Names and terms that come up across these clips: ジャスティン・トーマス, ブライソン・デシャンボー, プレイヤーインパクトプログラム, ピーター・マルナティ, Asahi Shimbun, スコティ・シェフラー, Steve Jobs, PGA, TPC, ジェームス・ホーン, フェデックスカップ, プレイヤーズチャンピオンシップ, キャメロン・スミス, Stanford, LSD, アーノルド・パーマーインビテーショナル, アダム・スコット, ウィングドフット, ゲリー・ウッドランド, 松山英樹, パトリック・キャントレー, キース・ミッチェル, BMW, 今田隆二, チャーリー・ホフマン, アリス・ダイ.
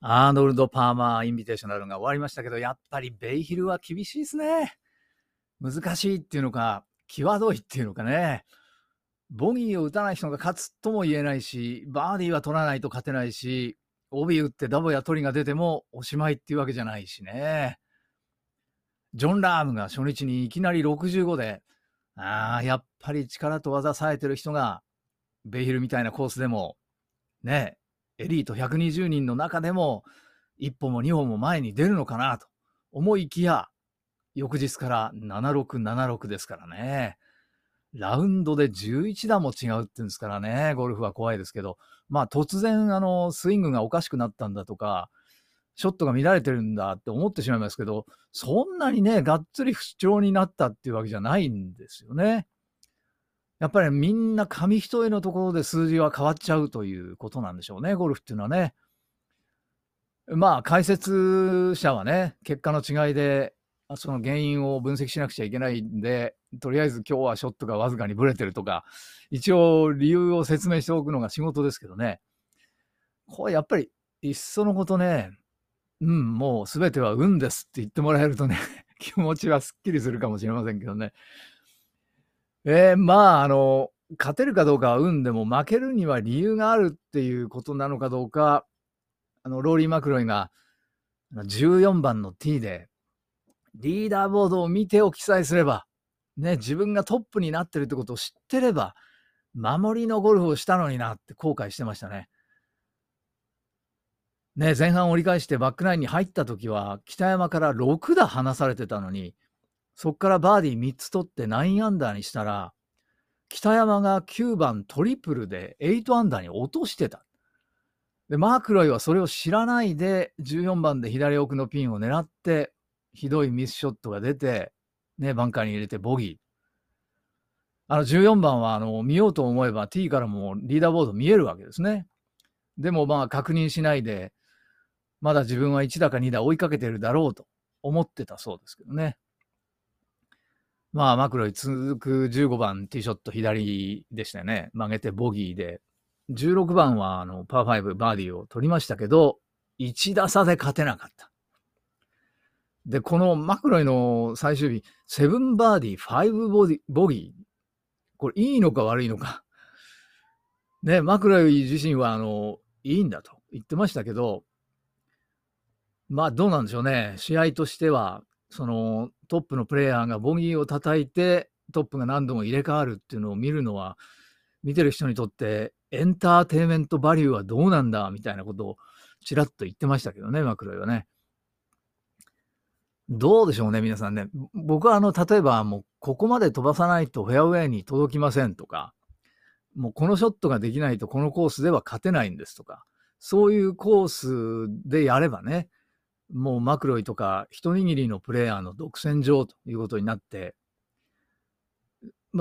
アーノルド・パーマーインビテーショナルが終わりましたけど、やっぱりベイヒルは厳しいですね。難しいっていうのか、際どいっていうのかね。ボギーを打たない人が勝つとも言えないし、バーディーは取らないと勝てないし、オビ打ってダボやトリが出てもおしまいっていうわけじゃないしね。ジョン・ラームが初日にいきなり65で、やっぱり力と技冴えてる人がベイヒルみたいなコースでもね、エリート120人の中でも一歩も二歩も前に出るのかなと思いきや、翌日から7676ですからね。ラウンドで11打も違うっていうんですからね、ゴルフは怖いですけど、突然スイングがおかしくなったんだとか、ショットが乱れてるんだって思ってしまいますけど、そんなにねがっつり不調になったっていうわけじゃないんですよね。やっぱりみんな紙一重のところで数字は変わっちゃうということなんでしょうね、ゴルフっていうのはね。解説者はね、結果の違いでその原因を分析しなくちゃいけないんで、とりあえず今日はショットがわずかにブレてるとか、一応理由を説明しておくのが仕事ですけどね、これやっぱりいっそのことね、もうすべては運ですって言ってもらえるとね気持ちはすっきりするかもしれませんけどね。勝てるかどうかは運でも、負けるには理由があるっていうことなのかどうか。ローリー・マクロイが14番のティーでリーダーボードを見てお記載すればね、自分がトップになってるってことを知ってれば守りのゴルフをしたのになって後悔してましたね。前半折り返してバックナインに入った時は北山から6打離されてたのに、そこからバーディー3つ取って9アンダーにしたら、北山が9番トリプルで8アンダーに落としてた。でマクロイはそれを知らないで14番で左奥のピンを狙ってひどいミスショットが出て、バンカーに入れてボギー。14番は見ようと思えばティーからもリーダーボード見えるわけですね。でも確認しないで、まだ自分は1打か2打追いかけてるだろうと思ってたそうですけどね。マクロイ続く15番ティーショット左でしたよね。曲げてボギーで、16番はパー5バーディーを取りましたけど、1打差で勝てなかった。でこのマクロイの最終日7バーディー5ボギー、これいいのか悪いのかね。マクロイ自身はいいんだと言ってましたけど、どうなんでしょうね。試合としてはそのトップのプレイヤーがボギーを叩いてトップが何度も入れ替わるっていうのを見るのは、見てる人にとってエンターテインメントバリューはどうなんだみたいなことをちらっと言ってましたけどね、マクロイはね。どうでしょうね、皆さんね。僕は例えばもうここまで飛ばさないとフェアウェイに届きませんとか、もうこのショットができないとこのコースでは勝てないんですとか、そういうコースでやればね、もうマクロイとか一握りのプレイヤーの独占場ということになって、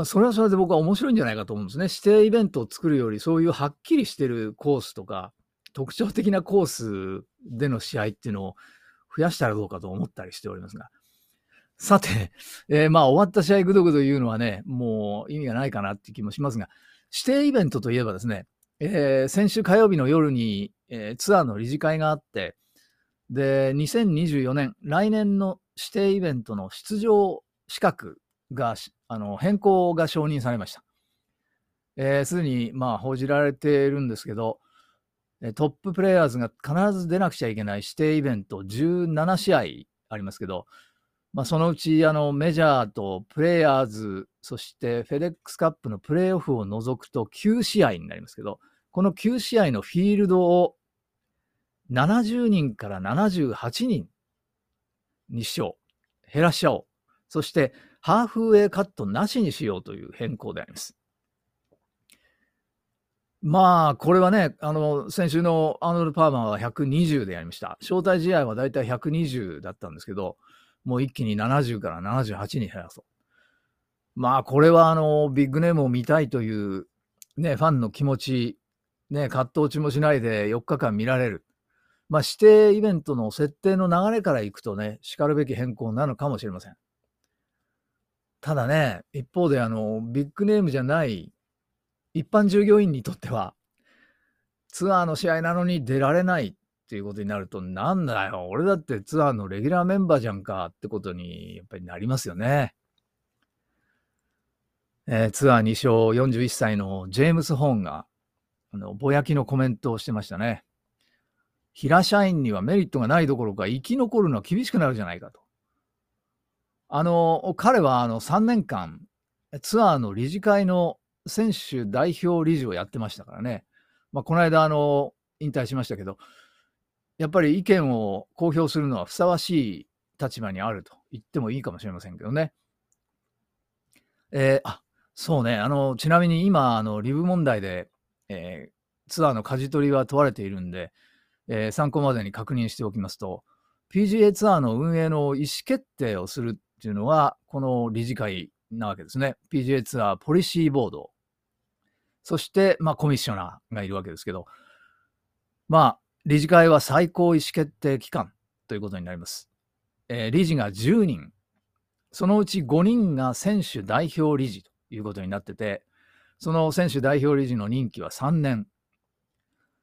それはそれで僕は面白いんじゃないかと思うんですね。指定イベントを作るより、そういうはっきりしてるコースとか特徴的なコースでの試合っていうのを増やしたらどうかと思ったりしておりますが、さて、終わった試合ぐどぐど言うのはね、もう意味がないかなって気もしますが、指定イベントといえばですね、先週火曜日の夜に、ツアーの理事会があって、で2024年来年の指定イベントの出場資格が変更が承認されました。すでに報じられているんですけど、トッププレイヤーズが必ず出なくちゃいけない指定イベント17試合ありますけど、そのうちメジャーとプレイヤーズ、そしてフェデックスカップのプレーオフを除くと9試合になりますけど、この9試合のフィールドを70人から78人にしよう、減らしちゃおう、そしてハーフウェイカットなしにしようという変更であります。これはね、先週のアーノルド・パーマーは120でやりました。招待試合はだいたい120だったんですけど、もう一気に70から78に減らそう。これはビッグネームを見たいという、ファンの気持ち、葛藤落ちもしないで4日間見られる。指定イベントの設定の流れからいくとね、しかるべき変更なのかもしれません。ただね、一方でビッグネームじゃない一般従業員にとってはツアーの試合なのに出られないっていうことになると、なんだよ俺だってツアーのレギュラーメンバーじゃんかってことにやっぱりなりますよね。ツアー2勝41歳のジェームス・ホーンがぼやきのコメントをしてましたね。平社員にはメリットがないどころか生き残るのは厳しくなるじゃないかと。彼は3年間ツアーの理事会の選手代表理事をやってましたからね。まあ、この間引退しましたけど、やっぱり意見を公表するのはふさわしい立場にあると言ってもいいかもしれませんけどね。そうね、ちなみに今リブ問題で、ツアーの舵取りは問われているんで、参考までに確認しておきますと、 PGA ツアーの運営の意思決定をするっていうのはこの理事会なわけですね。 PGA ツアーポリシーボード、そして、まあ、コミッショナーがいるわけですけど、まあ、理事会は最高意思決定機関ということになります。理事が10人、そのうち5人が選手代表理事ということになってて、その選手代表理事の任期は3年。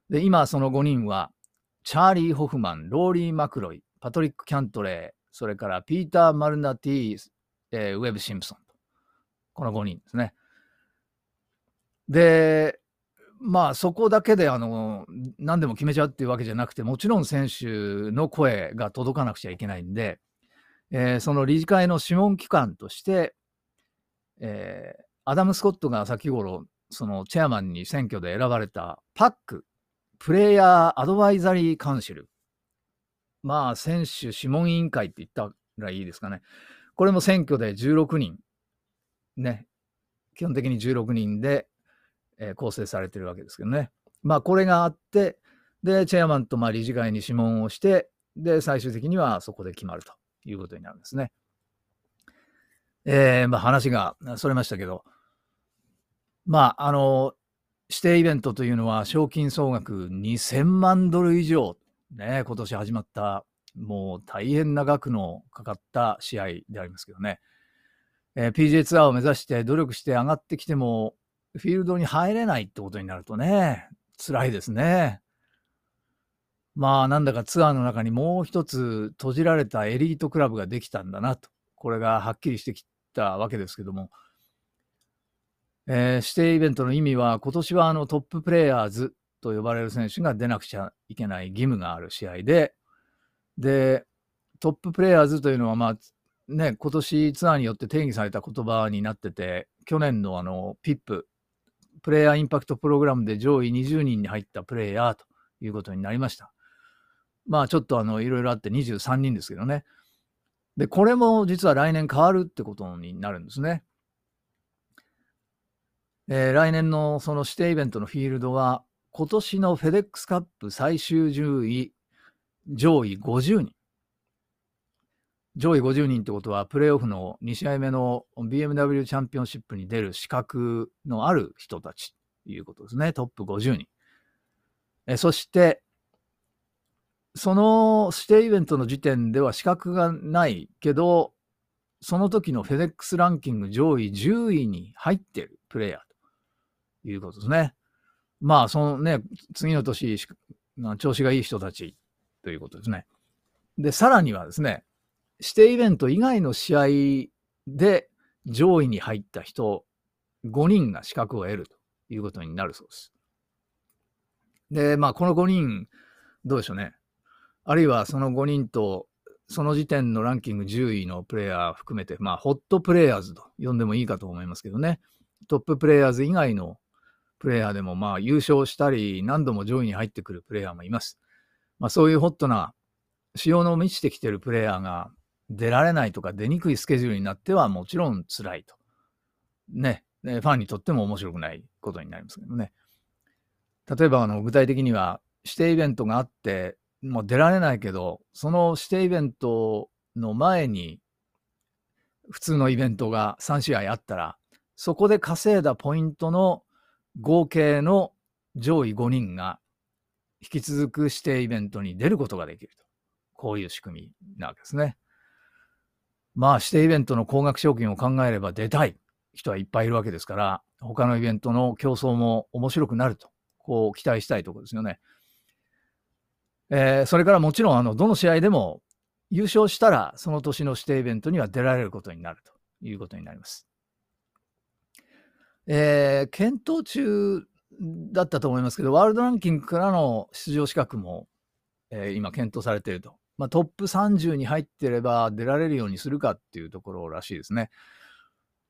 で、今その5人は、チャーリー・ホフマン、ローリー・マクロイ、パトリック・キャントレー、それからピーター・マルナティ、ウェブ・シンプソンと。この5人ですね。で、まあそこだけで何でも決めちゃうっていうわけじゃなくて、もちろん選手の声が届かなくちゃいけないんで、その理事会の諮問機関として、アダム・スコットが先頃そのチェアマンに選挙で選ばれたパックプレイヤーアドバイザリーカウンシル、まあ選手諮問委員会って言ったらいいですかね。これも選挙で16人ね、基本的に16人で構成されてるわけですけどね。まあこれがあって、でチェアマンと理事会に諮問をして、で最終的にはそこで決まるということになるんですね。まあ話がそれましたけど、まあ指定イベントというのは賞金総額2000万ドル以上ね、今年始まったもう大変な額のかかった試合でありますけどね。PGA ツアーを目指して努力して上がってきてもフィールドに入れないってことになるとね、辛いですね。まあなんだかツアーの中にもう一つ閉じられたエリートクラブができたんだなと、これがはっきりしてきたわけですけども、指定イベントの意味は、今年はトッププレイヤーズと呼ばれる選手が出なくちゃいけない義務がある試合で、でトッププレイヤーズというのはまあね、今年ツアーによって定義された言葉になってて、去年のPIPプレイヤーインパクトプログラムで上位20人に入ったプレイヤーということになりました。まあちょっといろいろあって23人ですけどね。で、これも実は来年変わるってことになるんですね。来年のその指定イベントのフィールドは、今年のフェデックスカップ最終順位上位50人。上位50人ってことは、プレーオフの2試合目の BMW チャンピオンシップに出る資格のある人たちということですね。トップ50人。そして、その指定イベントの時点では資格がないけど、その時のフェデックスランキング上位10位に入っているプレイヤーということですね。まあ、そのね、次の年、調子がいい人たちということですね。で、さらにはですね、指定イベント以外の試合で上位に入った人5人が資格を得るということになるそうです。で、まあこの5人どうでしょうね。あるいはその5人とその時点のランキング10位のプレイヤー含めて、まあホットプレイヤーズと呼んでもいいかと思いますけどね。トッププレイヤーズ以外のプレイヤーでもまあ優勝したり何度も上位に入ってくるプレイヤーもいます。まあそういうホットな潮の満ちてきてるプレイヤーが出られないとか出にくいスケジュールになってはもちろん辛いと。ね。ファンにとっても面白くないことになりますけどね。例えば具体的には指定イベントがあって、もう出られないけど、その指定イベントの前に普通のイベントが3試合あったら、そこで稼いだポイントの合計の上位5人が引き続く指定イベントに出ることができると。こういう仕組みなわけですね。まあ指定イベントの高額賞金を考えれば出たい人はいっぱいいるわけですから、他のイベントの競争も面白くなると、こう期待したいところですよね。それからもちろんどの試合でも優勝したらその年の指定イベントには出られることになるということになります。検討中だったと思いますけど、ワールドランキングからの出場資格も、今検討されていると、トップ30に入っていれば出られるようにするかっていうところらしいですね。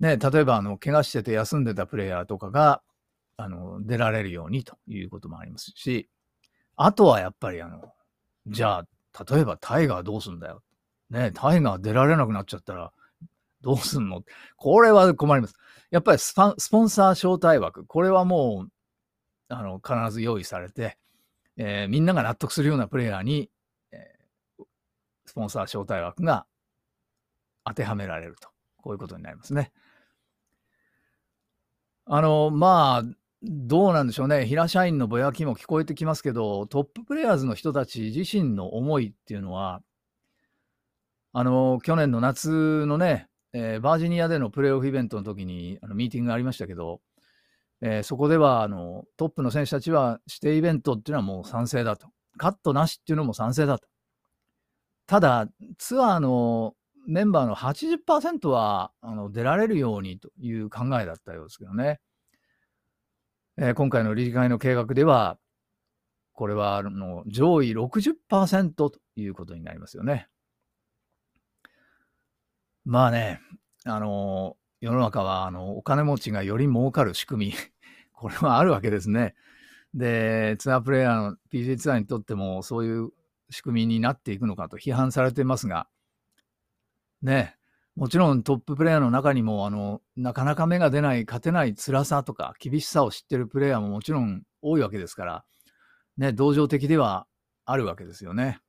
例えば怪我してて休んでたプレイヤーとかが出られるようにということもありますし、あとはやっぱりじゃあ例えばタイガーどうすんだよ、タイガー出られなくなっちゃったらどうすんの、これは困ります。やっぱりスポンサー招待枠、これはもう必ず用意されて、みんなが納得するようなプレイヤーに、スポンサー招待枠が当てはめられると、こういうことになりますね。どうなんでしょうね。平社員のぼやきも聞こえてきますけど、トッププレイヤーズの人たち自身の思いっていうのは、去年の夏のね、バージニアでのプレーオフイベントの時にミーティングがありましたけど、そこではトップの選手たちは指定イベントっていうのはもう賛成だと、カットなしっていうのも賛成だと。ただツアーのメンバーの 80% は出られるようにという考えだったようですけどね。今回の理事会の計画ではこれは上位 60% ということになりますよね。まあね、世の中はお金持ちがより儲かる仕組みこれはあるわけですね。でツアープレイヤーの PGA ツアーにとってもそういう仕組みになっていくのかと批判されてますがね、もちろんトッププレイヤーの中にもなかなか芽が出ない、勝てない辛さとか厳しさを知ってるプレイヤーももちろん多いわけですからね、同情的ではあるわけですよね。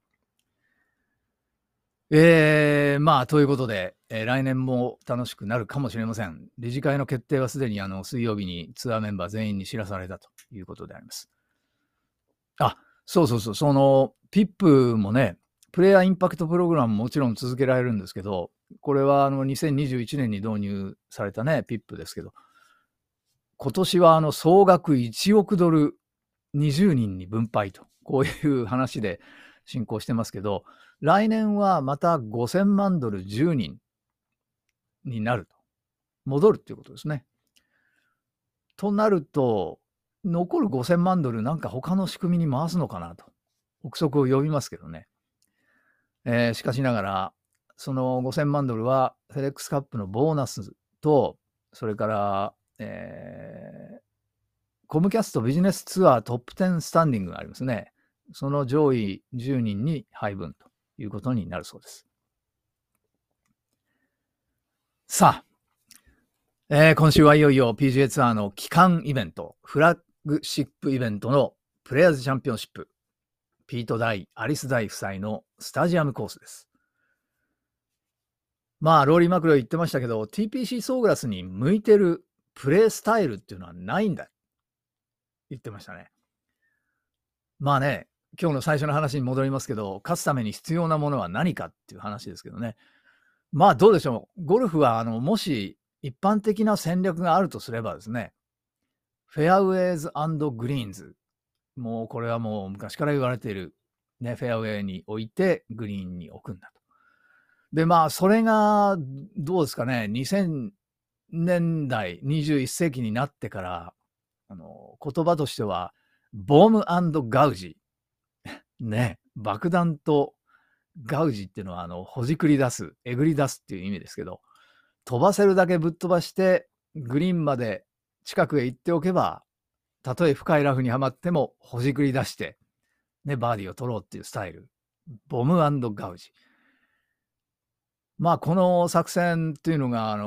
ということで、来年も楽しくなるかもしれません。理事会の決定はすでに水曜日にツアーメンバー全員に知らされたということであります。あ、そうそうそう、PIP もね、プレイヤーインパクトプログラムももちろん続けられるんですけど、これは2021年に導入されたね、PIP ですけど、今年は総額1億ドル20人に分配と、こういう話で進行してますけど、来年はまた5000万ドル10人になると、戻るということですね。となると、残る5000万ドルなんか他の仕組みに回すのかなと、憶測を呼びますけどね。しかしながら、その5000万ドルはセレックスカップのボーナスと、それから、コムキャストビジネスツアートップ10スタンディングがありますね。その上位10人に配分と。いうことになるそうです。さあ、今週はいよいよ PGA ツアーの基幹イベント、フラッグシップイベントのプレイヤーズチャンピオンシップ、ピート・ダイ、アリス・ダイ夫妻のスタジアムコースです。ローリー・マクロイ言ってましたけど、 TPC ソーグラスに向いてるプレースタイルっていうのはないんだ言ってましたね。今日の最初の話に戻りますけど、勝つために必要なものは何かっていう話ですけどね。どうでしょう。ゴルフはもし一般的な戦略があるとすればですね、フェアウェイズ&グリーンズ。これはもう昔から言われている、ね、フェアウェイに置いてグリーンに置くんだと。で、それがどうですかね、2000年代、21世紀になってから、言葉としては、ボム&ガウジ。爆弾とガウジっていうのはほじくり出す、えぐり出すっていう意味ですけど、飛ばせるだけぶっ飛ばしてグリーンまで近くへ行っておけば、たとえ深いラフにはまってもほじくり出して、バーディーを取ろうっていうスタイル、ボム&ガウジ。この作戦っていうのが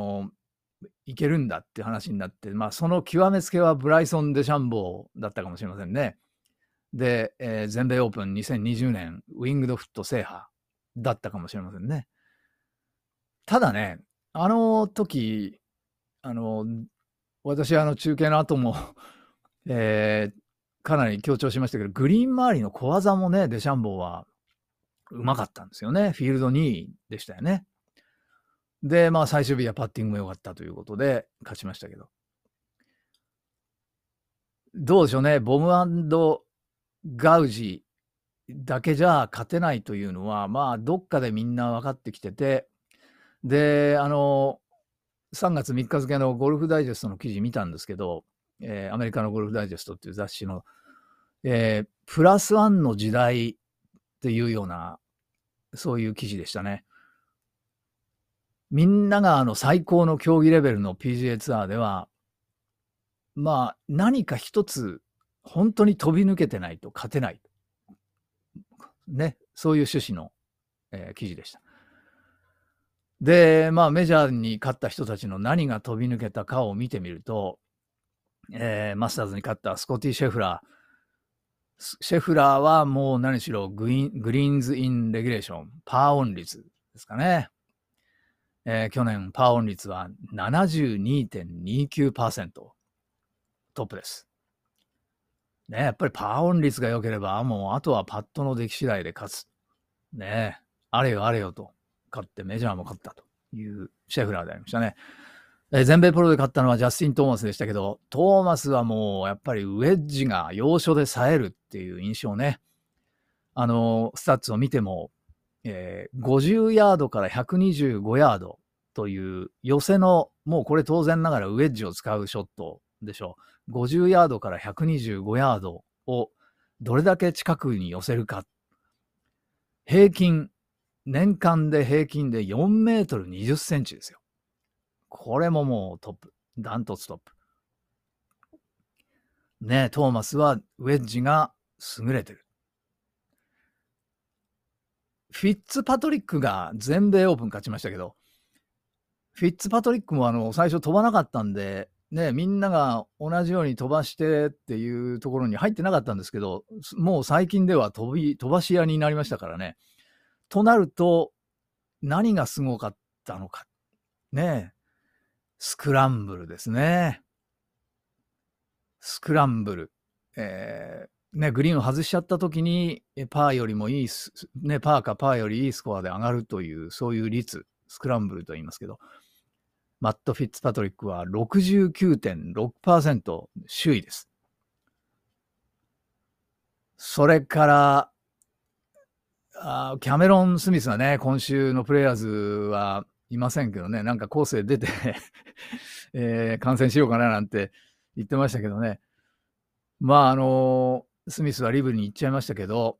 いけるんだっていう話になって、その極めつけはブライソン・デシャンボーだったかもしれませんね。で、全米オープン2020年ウィングドフット制覇だったかもしれませんね。ただね、時私中継の後も、かなり強調しましたけど、グリーン周りの小技もね、デシャンボーはうまかったんですよね。フィールド2位でしたよね。で最終日はパッティングも良かったということで勝ちましたけど、どうでしょうね、ボム&ガウジだけじゃ勝てないというのは、まあ、どっかでみんな分かってきてて、で、3月3日付のゴルフダイジェストの記事見たんですけど、アメリカのゴルフダイジェストっていう雑誌の、プラスワンの時代っていうような、そういう記事でしたね。みんなが最高の競技レベルの PGA ツアーでは、まあ、何か一つ、本当に飛び抜けてないと勝てない。ね、そういう趣旨の、記事でした。で、まあ、メジャーに勝った人たちの何が飛び抜けたかを見てみると、マスターズに勝ったスコティ・シェフラー。シェフラーはもう何しろグリーンズ・イン・レギュレーション、パーオン率ですかね。去年、パーオン率は 72.29%。トップです。ね、やっぱりパーオン率が良ければ、もうあとはパットの出来次第で勝つ。ね、あれよあれよと勝ってメジャーも勝ったというシェフラーでありましたね。全米プロで勝ったのはジャスティン・トーマスでしたけど、トーマスはもうやっぱりウェッジが要所で冴えるっていう印象ね。スタッツを見ても、50ヤードから125ヤードという寄せの、もうこれ当然ながらウェッジを使うショットでしょう。50ヤードから125ヤードをどれだけ近くに寄せるか。年間で平均で4メートル20センチですよ。これももうトップ。ダントツトップ。ねえ、トーマスはウェッジが優れてる。フィッツパトリックが全米オープン勝ちましたけど、フィッツパトリックも最初飛ばなかったんで、ね、みんなが同じように飛ばしてっていうところに入ってなかったんですけど、もう最近では飛ばし屋になりましたからね。となると、何がすごかったのか。ねえ、スクランブルですね。スクランブル。ね、グリーンを外しちゃった時に、パーよりもいい、ね、パーかパーよりいいスコアで上がるという、そういう率、スクランブルと言いますけど、マット・フィッツパトリックは 69.6% 首位です。それから、キャメロン・スミスはね、今週のプレイヤーズはいませんけどね、なんか後世出て、観戦しようかななんて言ってましたけどね。まあ、スミスはリブルに行っちゃいましたけど、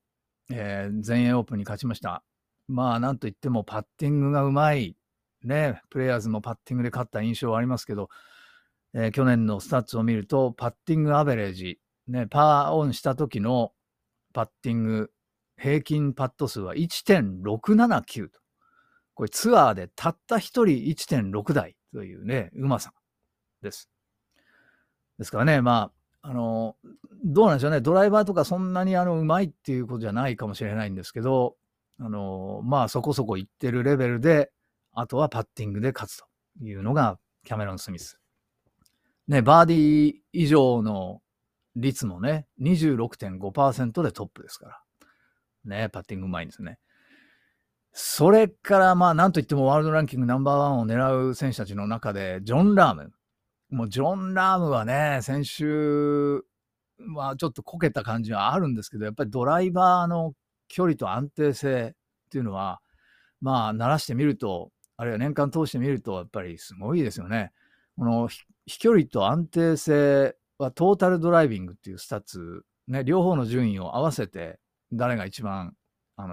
全英オープンに勝ちました。まあ、なんといってもパッティングがうまい。ね、プレイヤーズもパッティングで勝った印象はありますけど、去年のスタッツを見ると、パッティングアベレージ、ね、パーオンした時のパッティング、平均パット数は 1.679 と。これツアーでたった1人 1.6 台というね、うまさです。ですからね、まあ、どうなんでしょうね、ドライバーとかそんなにうまいっていうことじゃないかもしれないんですけど、まあ、そこそこいってるレベルで、あとはパッティングで勝つというのがキャメロン・スミス。ね、バーディー以上の率もね、26.5% でトップですから。ね、パッティングうまいんですね。それから、まあ、なんといってもワールドランキングナンバーワンを狙う選手たちの中で、ジョン・ラーム。もう、ジョン・ラームはね、先週はちょっとこけた感じはあるんですけど、やっぱりドライバーの距離と安定性っていうのは、まあ、慣らしてみると、あるいは年間通してみると、やっぱりすごいですよね。この飛距離と安定性はトータルドライビングっていうスタッツ、ね、両方の順位を合わせて誰が一番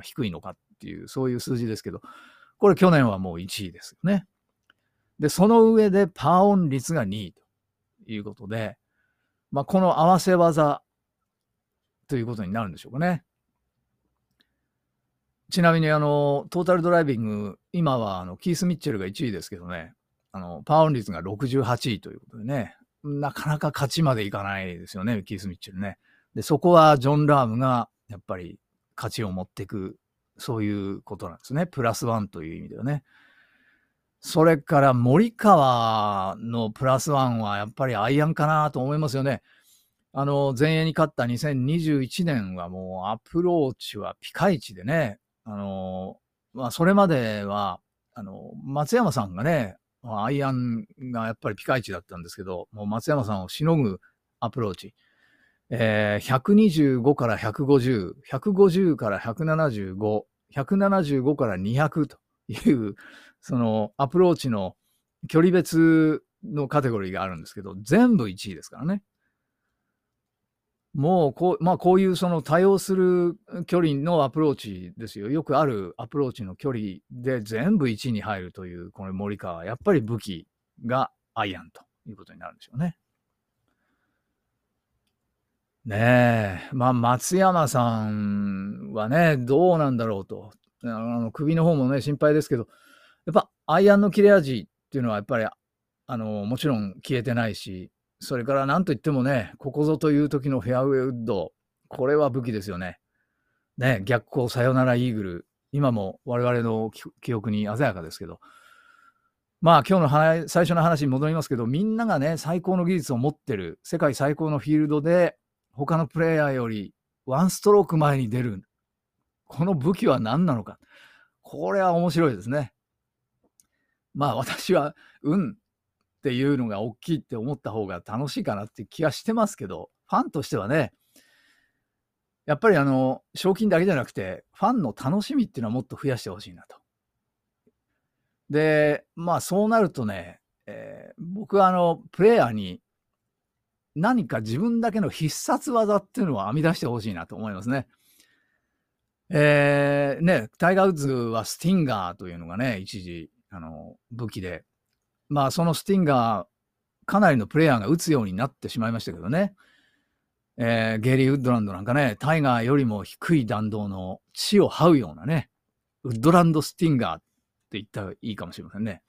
低いのかっていう、そういう数字ですけど、これ去年はもう1位ですよね。で、その上でパーオン率が2位ということで、まあ、この合わせ技ということになるんでしょうかね。ちなみにトータルドライビング、今はキース・ミッチェルが1位ですけどね、パーオン率が68位ということでね、なかなか勝ちまでいかないですよね、キース・ミッチェルね。で、そこはジョン・ラームがやっぱり勝ちを持っていく、そういうことなんですね。プラスワンという意味ではね。それから森川のプラスワンはやっぱりアイアンかなと思いますよね。全英に勝った2021年はもうアプローチはピカイチでね、まあ、それまでは松山さんがね、アイアンがやっぱりピカイチだったんですけど、もう松山さんをしのぐアプローチ、125から150、150から175、175から200という、そのアプローチの距離別のカテゴリーがあるんですけど、全部1位ですからね。もうこういうその多用する距離のアプローチですよ。よくあるアプローチの距離で全部1に入るという、この森川はやっぱり武器がアイアンということになるんでしょうね。ねえ、まあ松山さんはね、どうなんだろうと。首の方もね、心配ですけど、やっぱアイアンの切れ味っていうのはやっぱりもちろん消えてないし、それから何といってもね、ここぞという時のフェアウェイウッド、これは武器ですよね。ね、逆光サヨナライーグル、今も我々の記憶に鮮やかですけど、まあ今日の最初の話に戻りますけど、みんながね、最高の技術を持ってる、世界最高のフィールドで、他のプレイヤーよりワンストローク前に出る、この武器は何なのか。これは面白いですね。まあ私は運っていうのが大きいって思った方が楽しいかなって気がしてますけど、ファンとしてはね、やっぱり賞金だけじゃなくて、ファンの楽しみっていうのはもっと増やしてほしいなと。で、まあそうなるとね、僕はプレイヤーに何か自分だけの必殺技っていうのを編み出してほしいなと思いますね。ね、タイガー・ウッズはスティンガーというのがね、一時武器で、まあそのスティンガー、かなりのプレイヤーが打つようになってしまいましたけどね、ゲリー・ウッドランドなんかね、タイガーよりも低い弾道の地を這うようなね、ウッドランド・スティンガーって言ったらいいかもしれませんね。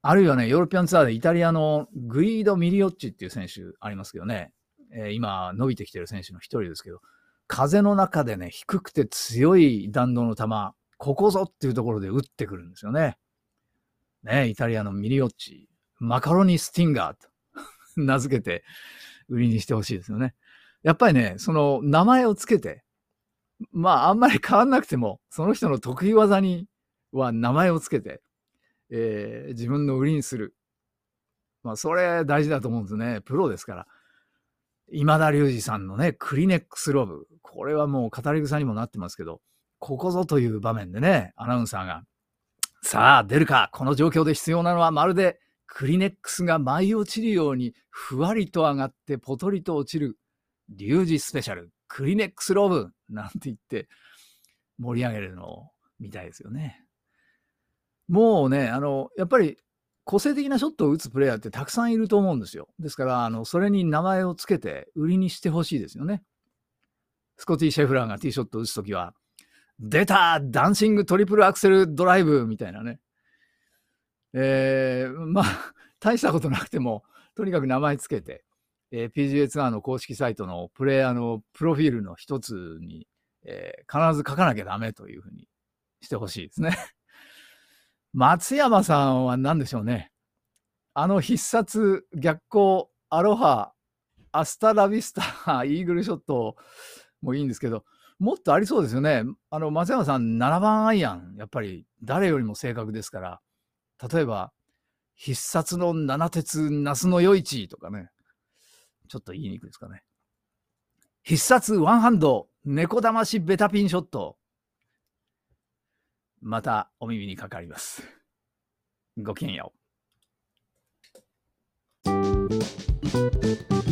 あるいはね、ヨーロピアンツアーでイタリアのグイード・ミリオッチっていう選手ありますけどね、今伸びてきてる選手の一人ですけど、風の中でね、低くて強い弾道の球、ここぞっていうところで打ってくるんですよね。ね、イタリアのミリオッチ、マカロニ・スティンガーと名付けて売りにしてほしいですよね。やっぱりね、その名前をつけて、まああんまり変わんなくても、その人の得意技には名前をつけて、自分の売りにする。まあ、それ大事だと思うんですね。プロですから。今田隆二さんのね、クリネックスロブ。これはもう語り草にもなってますけど、ここぞという場面でね、アナウンサーが、さあ出るか、この状況で必要なのはまるでクリネックスが舞い落ちるように、ふわりと上がってポトリと落ちる、隆二スペシャル、クリネックスロブなんて言って盛り上げるのを見たいですよね。もうね、やっぱり個性的なショットを打つプレイヤーってたくさんいると思うんですよ。ですから、それに名前をつけて売りにしてほしいですよね。スコティ・シェフラーがティーショットを打つときは、出たダンシングトリプルアクセルドライブみたいなね。まあ、大したことなくても、とにかく名前つけて、PGA ツアーの公式サイトのプレイヤーのプロフィールの一つに、必ず書かなきゃダメというふうにしてほしいですね。松山さんは何でしょうね。必殺逆光アロハアスタラビスタイーグルショットもいいんですけど、もっとありそうですよね。松山さん7番アイアン、やっぱり誰よりも正確ですから、例えば必殺の七鉄那須の余市とかね、ちょっと言いにくいですかね。必殺ワンハンド猫だましベタピンショット、またお耳にかかります。ごきげんよう。